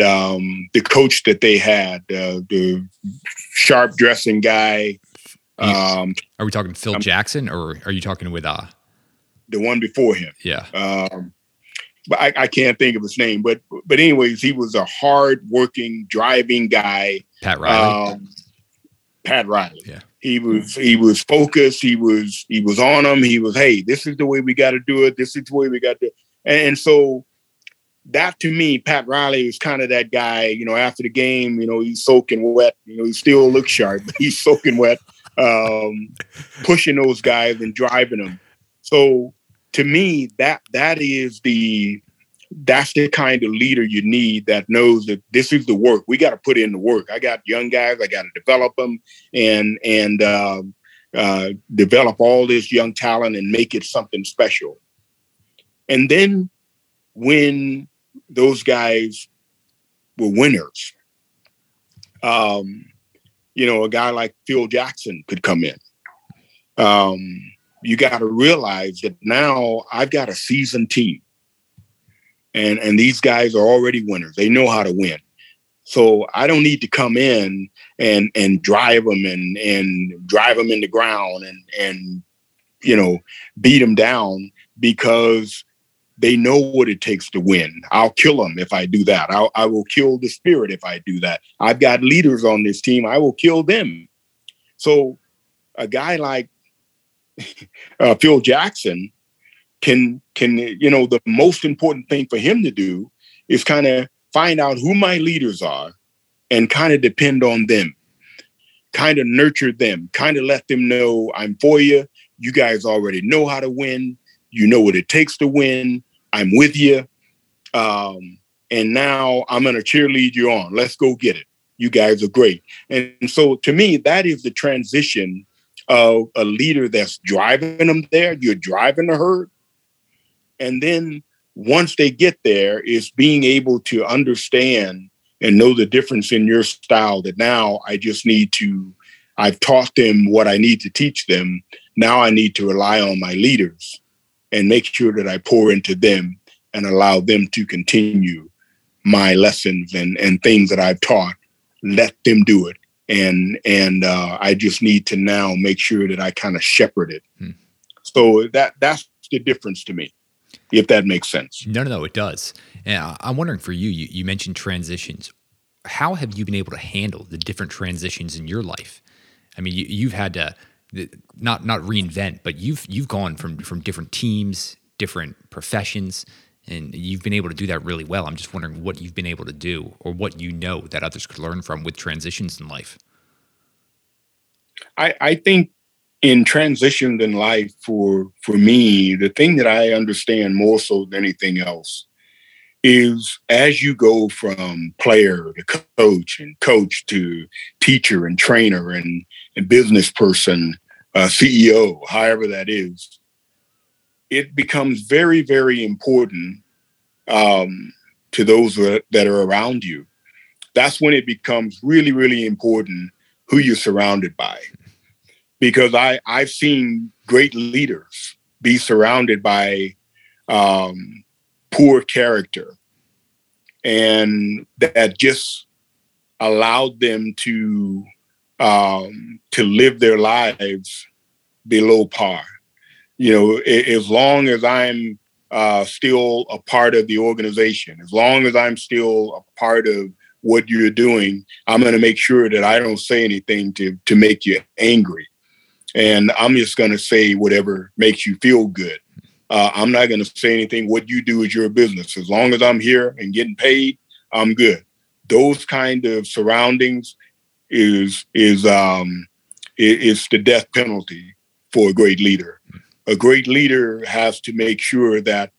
the coach that they had, the sharp dressing guy. Are we talking Phil Jackson, or are you talking with the one before him? Yeah. But I can't think of his name. But anyways, he was a hard-working, driving guy. Pat Riley. Yeah. He was focused. He was on them. He was, hey, this is the way we got to do it. This is the way we got to do it. And so that, to me, Pat Riley is kind of that guy. You know, after the game, you know, he's soaking wet. You know, he still looks sharp, but he's soaking wet, pushing those guys and driving them. So to me, that's the kind of leader you need, that knows that this is the work. We got to put in the work. I got young guys. I got to develop them and develop all this young talent and make it something special. And then when those guys were winners, you know, a guy like Phil Jackson could come in. You got to realize that now I've got a seasoned team, and these guys are already winners. They know how to win. So I don't need to come in and drive them and drive them in the ground and you know, beat them down because they know what it takes to win. I'll kill them if I do that. I will kill the spirit if I do that. I've got leaders on this team. I will kill them. So a guy like Phil Jackson can, you know, the most important thing for him to do is kind of find out who my leaders are and kind of depend on them, kind of nurture them, kind of let them know I'm for you. You guys already know how to win. You know what it takes to win. I'm with you. And now I'm going to cheerlead you on. Let's go get it. You guys are great. And so to me, that is the transition of a leader that's driving them there. You're driving the herd. And then once they get there, it's being able to understand and know the difference in your style, that now I just need to, I've taught them what I need to teach them. Now I need to rely on my leaders and make sure that I pour into them and allow them to continue my lessons and things that I've taught. Let them do it. And I just need to now make sure that I kind of shepherd it. Hmm. So that's the difference to me, if that makes sense. No, it does. Yeah, I'm wondering for you, you mentioned transitions. How have you been able to handle the different transitions in your life? I mean, you've had to not reinvent, but you've gone from different teams, different professions, and you've been able to do that really well. I'm just wondering what you've been able to do, or what you know that others could learn from with transitions in life. I think in transitions in life, for me, the thing that I understand more so than anything else is as you go from player to coach, and coach to teacher and trainer and business person, CEO, however that is, it becomes very, very important to those that are around you. That's when it becomes really, really important who you're surrounded by. Because I've seen great leaders be surrounded by poor character, and that just allowed them to live their lives below par. You know, as long as I'm still a part of the organization, as long as I'm still a part of what you're doing, I'm going to make sure that I don't say anything to make you angry. And I'm just going to say whatever makes you feel good. I'm not going to say anything. What you do is your business. As long as I'm here and getting paid, I'm good. Those kind of surroundings is the death penalty for a great leader. A great leader has to make sure that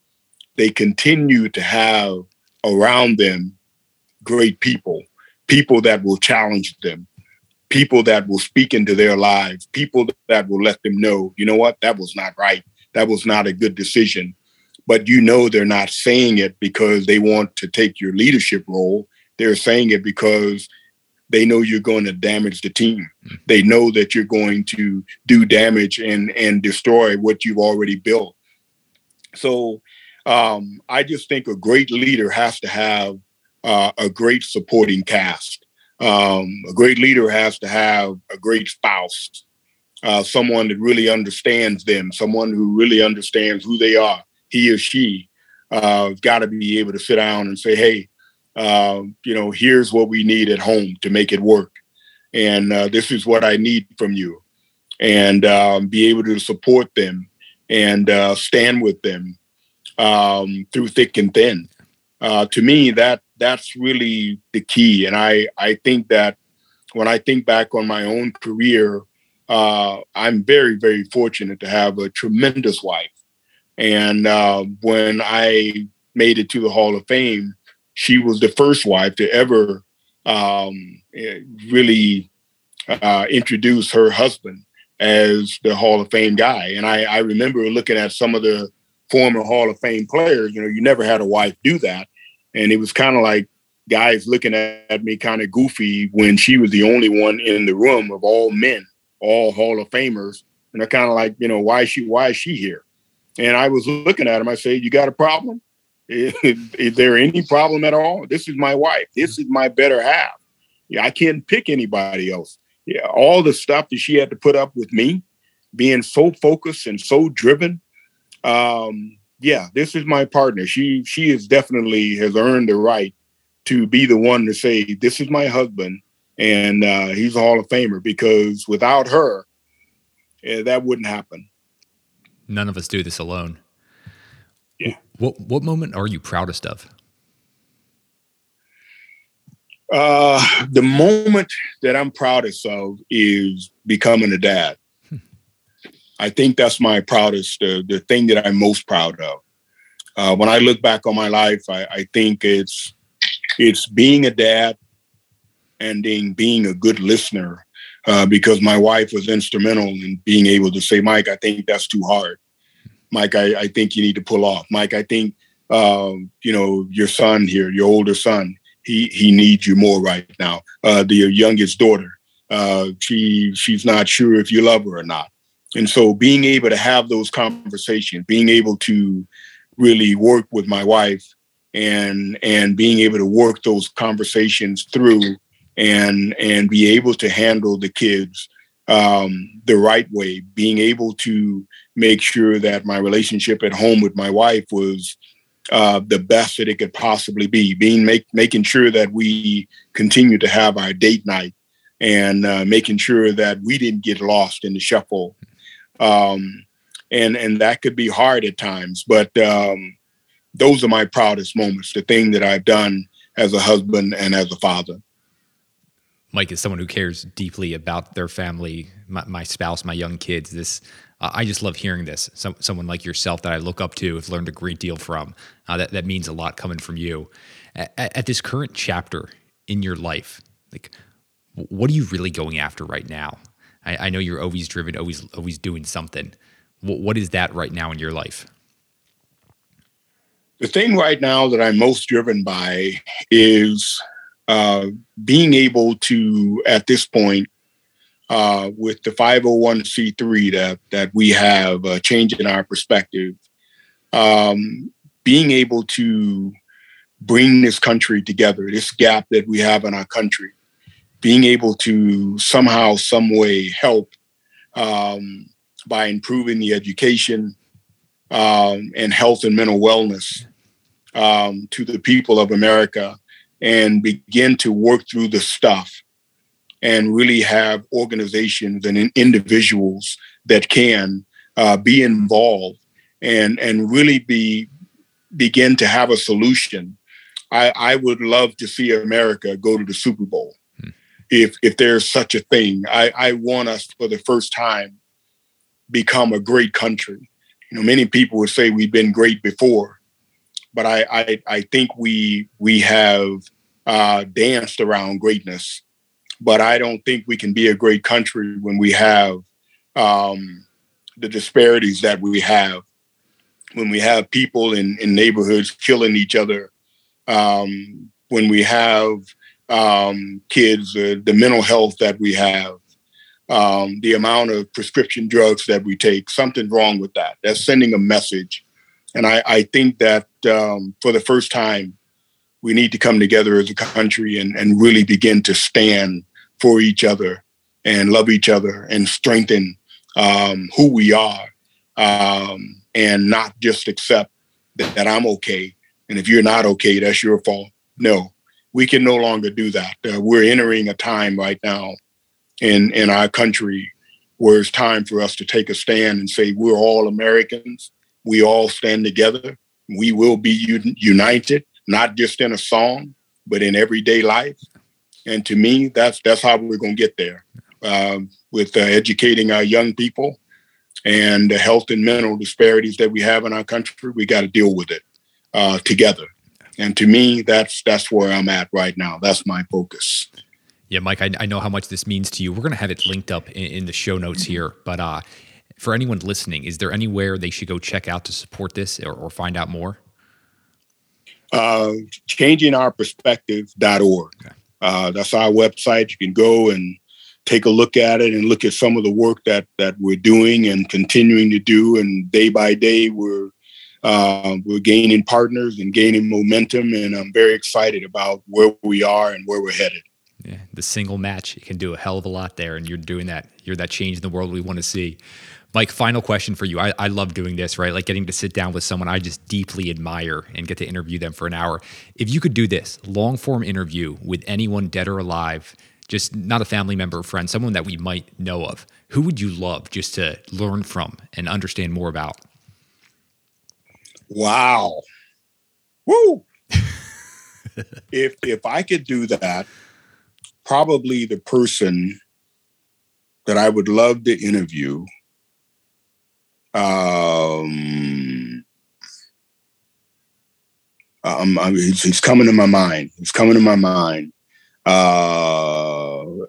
they continue to have around them great people, people that will challenge them, people that will speak into their lives, people that will let them know, you know what, that was not right. That was not a good decision, but you know they're not saying it because they want to take your leadership role. They're saying it because they know you're going to damage the team. They know that you're going to do damage and destroy what you've already built. So I just think a great leader has to have a great supporting cast. A great leader has to have a great spouse. Someone that really understands them, someone who really understands who they are. He or she got to be able to sit down and say, hey, you know, here's what we need at home to make it work. And this is what I need from you. And be able to support them and stand with them through thick and thin. To me, that's really the key. And I think that when I think back on my own career, I'm very, very fortunate to have a tremendous wife. And when I made it to the Hall of Fame, she was the first wife to ever really introduce her husband as the Hall of Fame guy. And I remember looking at some of the former Hall of Fame players, you know, you never had a wife do that. And it was kind of like guys looking at me kind of goofy when she was the only one in the room of all men, all Hall of Famers. And they're kind of like, you know, why is she here? And I was looking at him. I said, you got a problem? Is there any problem at all? This is my wife. This is my better half. Yeah, I can't pick anybody else. Yeah, all the stuff that she had to put up with me, being so focused and so driven. Yeah, this is my partner. She is definitely has earned the right to be the one to say, this is my husband, and he's a Hall of Famer, because without her, that wouldn't happen. None of us do this alone. Yeah. What moment are you proudest of? The moment that I'm proudest of is becoming a dad. I think that's my proudest, the thing that I'm most proud of. When I look back on my life, I think it's being a dad and then being a good listener, because my wife was instrumental in being able to say, Mike, I think that's too hard. Mike, I think you need to pull off. Mike, I think, your son here, your older son, he needs you more right now. Your youngest daughter, she's not sure if you love her or not. And so being able to have those conversations, being able to really work with my wife and being able to work those conversations through and be able to handle the kids the right way, being able to make sure that my relationship at home with my wife was the best that it could possibly be, making sure that we continue to have our date night and making sure that we didn't get lost in the shuffle. And that could be hard at times, but those are my proudest moments, the thing that I've done as a husband and as a father. Mike is someone who cares deeply about their family, my spouse, my young kids. I just love hearing this. Someone like yourself that I look up to, have learned a great deal from. That means a lot coming from you. At this current chapter in your life, like, what are you really going after right now? I know you're always driven, always doing something. What is that right now in your life? The thing right now that I'm most driven by is being able to, at this point, with the 501c3 that we have, changing our perspective, being able to bring this country together, this gap that we have in our country, being able to somehow, some way help by improving the education and health and mental wellness to the people of America, and begin to work through the stuff and really have organizations and individuals that can be involved and really begin to have a solution. I would love to see America go to the Super Bowl. If there's such a thing, I want us for the first time become a great country. Many people would say we've been great before, but I think we have danced around greatness. But I don't think we can be a great country when we have the disparities that we have, when we have people in neighborhoods killing each other, when we have kids, the mental health that we have, the amount of prescription drugs that we take. Something's wrong with that. That's sending a message. And I think that for the first time, we need to come together as a country and really begin to stand for each other and love each other and strengthen who we are, and not just accept that I'm okay. And if you're not okay, that's your fault. No, we can no longer do that. We're entering a time right now in our country where it's time for us to take a stand and say, we're all Americans. We all stand together. We will be united. Not just in a song, but in everyday life. And to me, that's how we're going to get there, with educating our young people and the health and mental disparities that we have in our country. We got to deal with it together. And to me, that's where I'm at right now. That's my focus. Yeah, Mike, I know how much this means to you. We're going to have it linked up in the show notes here. But for anyone listening, is there anywhere they should go check out to support this or find out more? Changingourperspective.org. Okay. That's our website. You can go and take a look at it and look at some of the work that we're doing and continuing to do. And day by day, we're gaining partners and gaining momentum. And I'm very excited about where we are and where we're headed. Yeah, the single match, you can do a hell of a lot there. And you're doing that. You're that change in the world we want to see. Mike, final question for you. I love doing this, right? Like getting to sit down with someone I just deeply admire and get to interview them for an hour. If you could do this long form interview with anyone dead or alive, just not a family member or friend, someone that we might know of, who would you love just to learn from and understand more about? Wow. Woo. If I could do that, probably the person that I would love to interview, it's coming to my mind.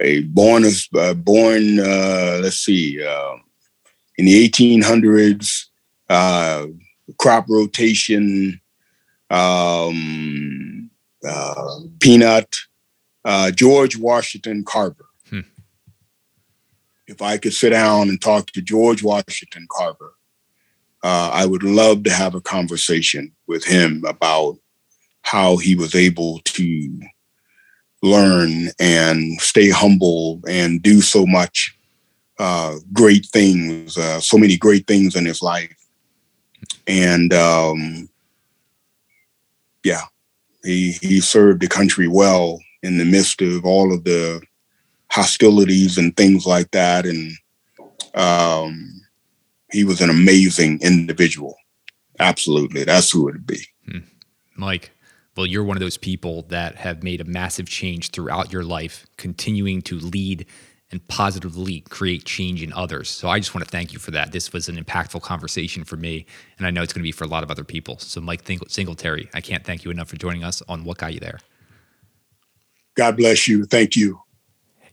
A born, in the 1800s, crop rotation, peanut, George Washington Carver. If I could sit down and talk to George Washington Carver, I would love to have a conversation with him about how he was able to learn and stay humble and do so much great things, so many great things in his life. And he served the country well in the midst of all of the hostilities and things like that. And he was an amazing individual. Absolutely. That's who it would be. Mike, well, you're one of those people that have made a massive change throughout your life, continuing to lead and positively create change in others. So I just want to thank you for that. This was an impactful conversation for me, and I know it's going to be for a lot of other people. So Mike Singletary, I can't thank you enough for joining us on What Got You There. God bless you. Thank you.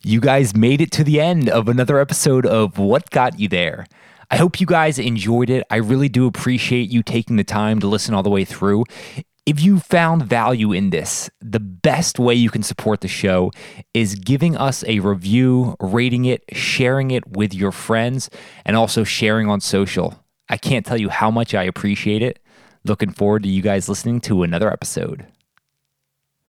You guys made it to the end of another episode of What Got You There. I hope you guys enjoyed it. I really do appreciate you taking the time to listen all the way through. If you found value in this, the best way you can support the show is giving us a review, rating it, sharing it with your friends, and also sharing on social. I can't tell you how much I appreciate it. Looking forward to you guys listening to another episode.